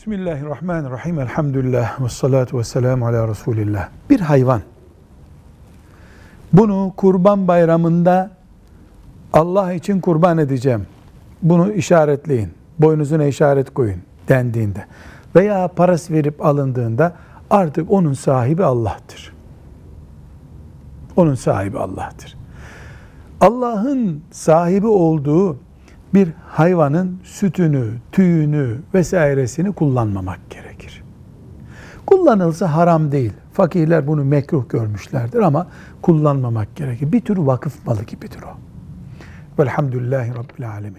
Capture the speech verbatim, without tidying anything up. Bismillahirrahmanirrahim. Elhamdülillah. Ve salatu ve selamu ala Resulillah. Bir hayvan. Bunu kurban bayramında Allah için kurban edeceğim. Bunu işaretleyin. Boynuzuna işaret koyun dendiğinde veya parası verip alındığında artık onun sahibi Allah'tır. Onun sahibi Allah'tır. Allah'ın sahibi olduğu bir hayvanın sütünü, tüyünü vesairesini kullanmamak gerekir. Kullanılsa haram değil. Fakirler bunu mekruh görmüşlerdir ama kullanmamak gerekir. Bir tür vakıf malı gibidir o. Velhamdülillahi Rabbil Alemin.